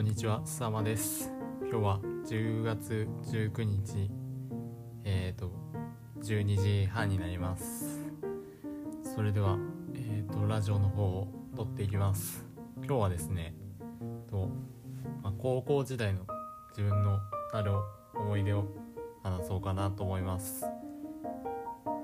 こんにちは、すさまです。今日は10月19日、12時半になります。それでは、ラジオの方を撮っていきます。今日はですね、高校時代の自分のある思い出を話そうかなと思います。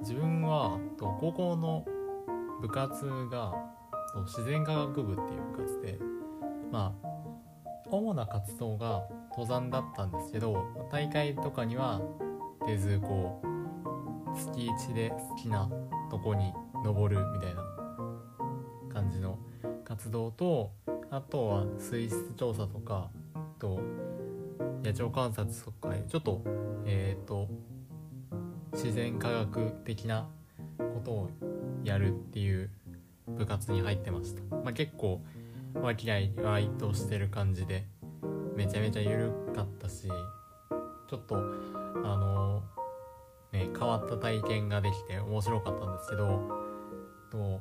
自分は高校の部活が自然科学部っていう部活で、主な活動が登山だったんですけど、大会とかには出ず、月1で好きなとこに登るみたいな感じの活動と、あとは水質調査とか野鳥観察とかちょっと、自然科学的なことをやるっていう部活に入ってました。結構和気あいあいとしてる感じで、めちゃめちゃ緩かったし、ちょっと変わった体験ができて面白かったんですけど、こ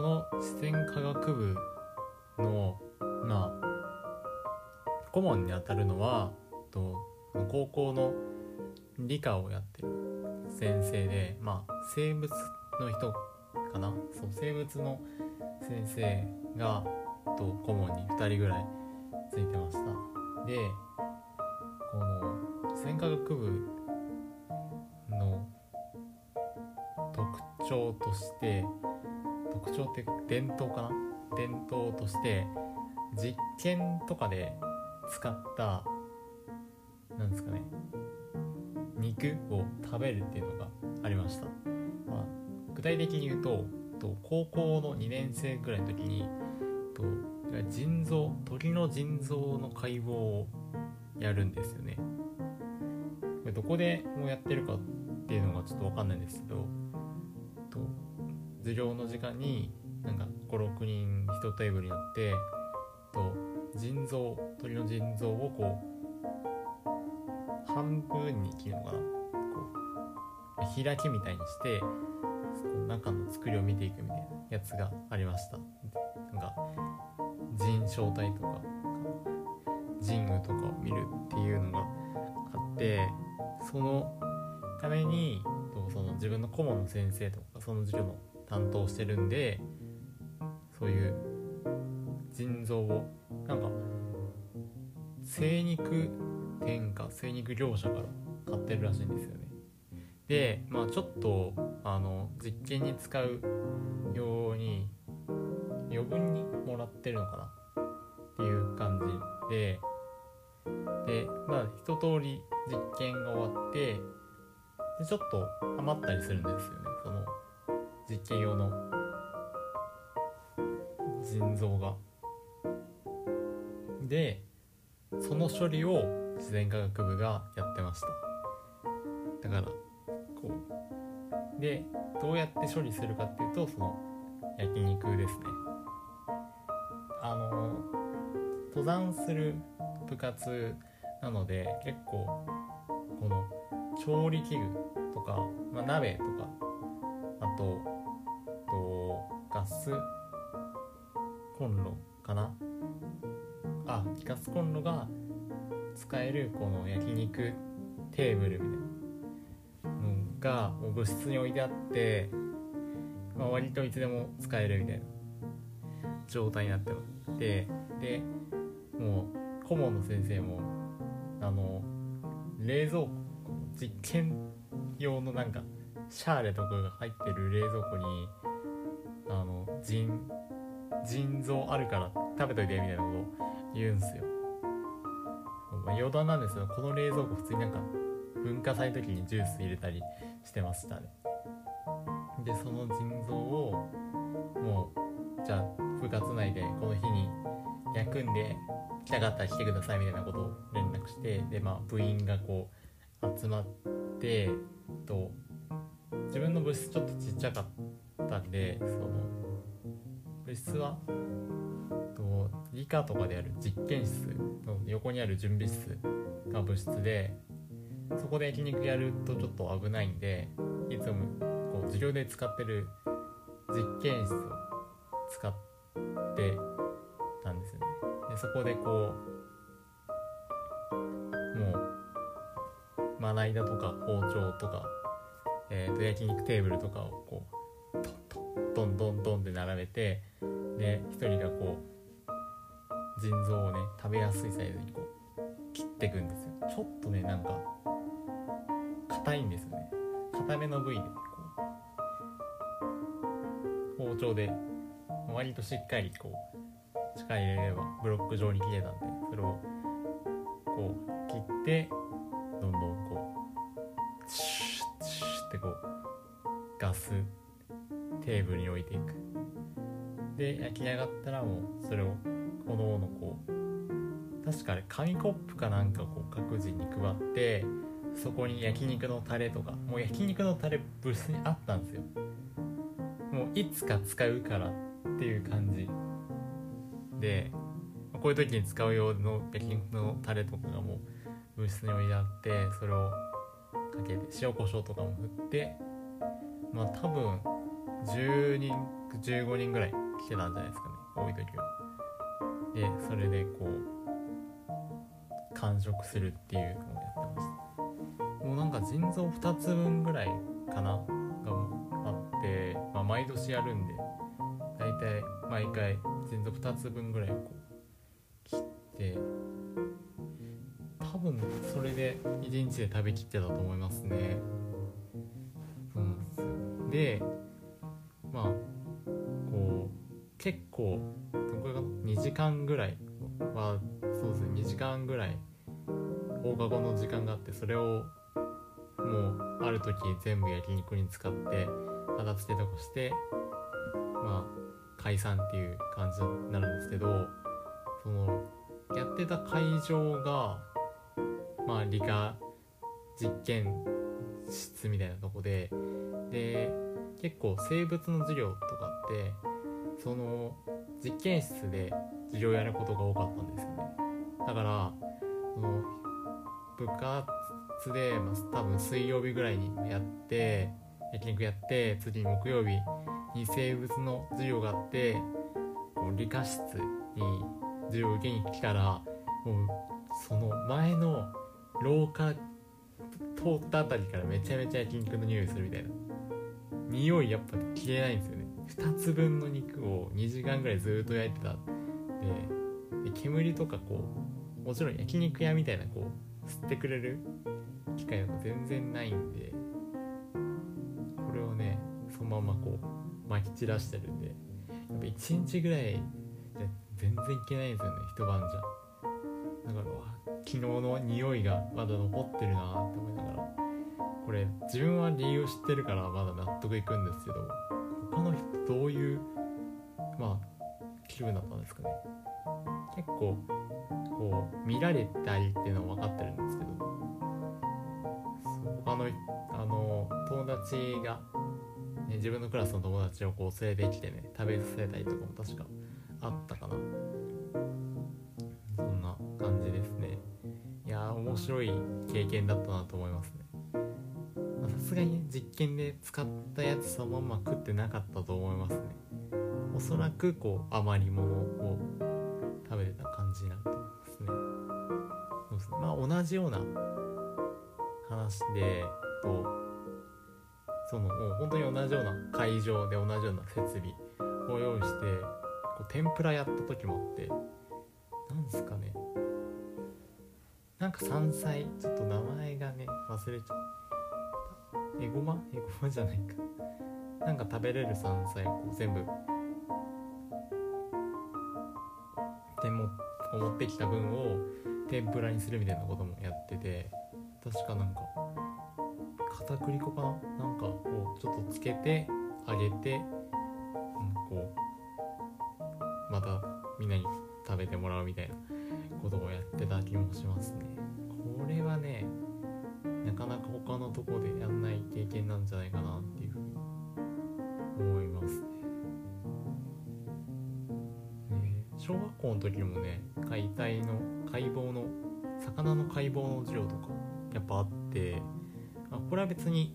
の自然科学部の顧問にあたるのは高校の理科をやってる先生で、生物の人かな、生物の先生が顧問に2人ぐらいついてました。で、この自然科学部の特徴って伝統かな、伝統として実験とかで使った肉を食べるっていうのがありました。具体的に言うと、高校の2年生ぐらいの時に鳥の腎臓の解剖をやるんですよね。どこでもやってるかっていうのがちょっと分かんないんですけど、授業の時間に 5,6 人1テーブルになって、鳥の腎臓を半分に切るのかな、開きみたいにして中の作りを見ていくみたいなやつがありました。腎小体とか腎羽とかを見るっていうのがあって、そのために自分の顧問の先生とかその授業の担当してるんで、そういう腎臓を精肉業者から買ってるらしいんですよね。で、ちょっと実験に使うように余分にもらってるのかなっていう感じで、一通り実験が終わって、でちょっと余ったりするんですよね。その実験用の腎臓が。で、その処理を自然科学部がやってました。だからで、どうやって処理するかっていうと、焼肉ですね。登山する部活なので、結構この調理器具とか、鍋とか、あとガスコンロかな、ガスコンロが使えるこの焼肉テーブルみたいなのが部室に置いてあって、割といつでも使えるみたいな状態になっておって、で、もう顧問の先生も冷蔵庫、実験用のシャーレとかが入ってる冷蔵庫に腎臓あるから食べといてみたいなことを言うんですよ。余談なんですけど、この冷蔵庫普通に文化祭の時にジュース入れたりしてましたね。で、その腎臓をもうじゃあ部活内でこの日に焼くんで、来たかったら来てくださいみたいなことを連絡して、で、部員が集まって、自分の部室ちょっとちっちゃかったんで、その部室は理科とかである実験室の横にある準備室が部室で、そこで焼肉やるとちょっと危ないんで、いつも授業で使ってる実験室を使ってたんですよね。で、そこでまな板とか包丁とか、焼肉テーブルとかをこうトントントントンって並べて、で一人がこう腎臓をね食べやすいサイズにこう切っていくんですよ。ちょっとねなんか硬いんですよね。硬めの部位でこう包丁で割としっかりこう力入れればブロック状に切れたんで、それをこう切ってどんどんこうチューってこうガステーブルに置いていく。で焼き上がったらもうそれを各々こう確かあれ紙コップかなんかこう各自に配って、そこに焼肉のタレとか、もう焼肉のタレブースにあったんですよ。もういつか使うからっていう感じで、こういう時に使う用の焼肉のタレとかがもうブースに置いてあって、それをかけて塩コショウとかも振って、まあ多分10人15人ぐらい来てたんじゃないですかね、多い時は。でそれでこう完食するっていうのをやってました。もうなんか腎臓2つ分ぐらいかながあって、まあ、毎年やるんでだいたい毎回腎臓2つ分ぐらいをこう切って、多分それで1日で食べきってたと思いますね。そうなんですよ。でまあこう結構2時間ぐらいは、そうですね2時間ぐらい放課後の時間があって、それをもうある時全部焼肉に使って片付けとかして、まあ解散っていう感じになるんですけど、そのやってた会場がまあ理科実験室みたいなとこで、で結構生物の授業とかってその実験室で授業やることが多かったんですよね。だからその部活で、まあ、多分水曜日ぐらいにやって焼肉やって、次木曜日に生物の授業があって、理科室に授業を受けに来たら、もうその前の廊下通ったあたりからめちゃめちゃ焼肉の匂いするみたいな。匂いやっぱ消えないんですよね。2つ分の肉を2時間ぐらいずっと焼いてた。で煙とかこうもちろん焼肉屋みたいなこう吸ってくれる機会が全然ないんで、これをねそのままこう撒き散らしてるんで、やっぱ1日ぐらいじゃ全然いけないんですよね、一晩じゃ。だから昨日の匂いがまだ残ってるなって思いながら、これ自分は理由を知ってるからまだ納得いくんですけど、他の人どういうまあ気分だったんですかね。結構こう見られたりっていうのは分かってるんですけど、他の友達が、ね、自分のクラスの友達をこう連れてきてね食べさせたりとかも確かあったかな。そんな感じですね。いや面白い経験だったなと思いますね。さすがに実験で使ったやつそのまま食ってなかったと思いますね。おそらくこう余り物を食べてた感じになると思いますね。そうですね。まあ同じような話でと、そのもう本当に同じような会場で同じような設備を用意して、こう天ぷらやった時もあって、なんですかね、なんか山菜、ちょっと名前がね忘れちゃう、エゴマじゃないか、なんか食べれる山菜をこう全部でも持ってきた分を天ぷらにするみたいなこともやってて、確かなんか片栗粉かな、なんかこうちょっとつけて揚げて、こうまたみんなに食べてもらうみたいなことをやってた気もしますね。これはねなかなか他のところでやんない経験なんじゃないかなっていうふうに思いますね。小学校の時もね解剖の魚の解剖の授業とかやっぱあって、あこれは別に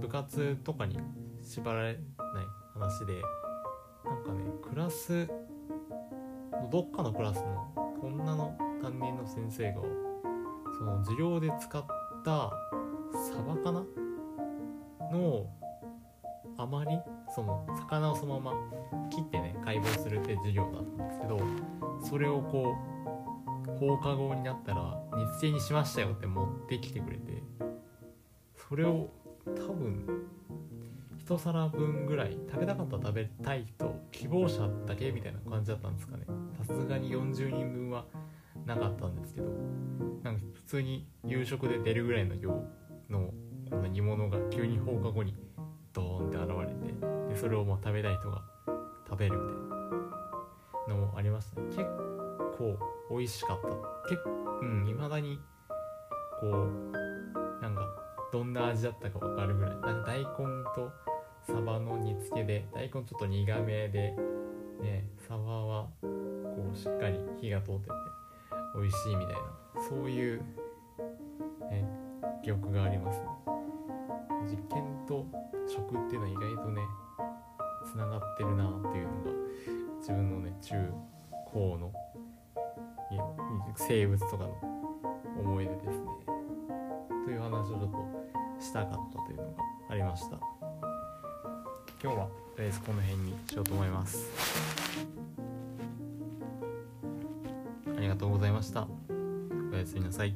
部活とかに縛られない話で、なんかねクラスどっかのクラスの女の担任の先生がその授業で使ったサバかなの余り、その魚をそのまま切ってね解剖するって授業だったんですけど、それをこう放課後になったら日生にしましたよって持ってきてくれて、それを多分一皿分ぐらい食べたかったら食べたい人希望者だけみたいな感じだったんですかね。さすがに40人分はなかったんですけど、なんか普通に夕食で出るぐらいの量のこんな煮物が急に放課後にドーンって現れて、でそれをまあ食べたい人が食べるみたいなのもありましたね。結構美味しかった。未だにこうなんかどんな味だったか分かるぐらい、なんか大根とサバの煮付けで、大根ちょっと苦めで、ね、サバはこうしっかり火が通ってて美味しいみたいな、そういう、ね、記憶がありますね。実験と食っていうのは意外とねつながってるなっていうのが自分のね中高の生物とかの思い出ですね、という話をちょっとしたかったというのがありました。今日はとりあえずこの辺にしようと思います。ありがとうございました。おやすみなさい。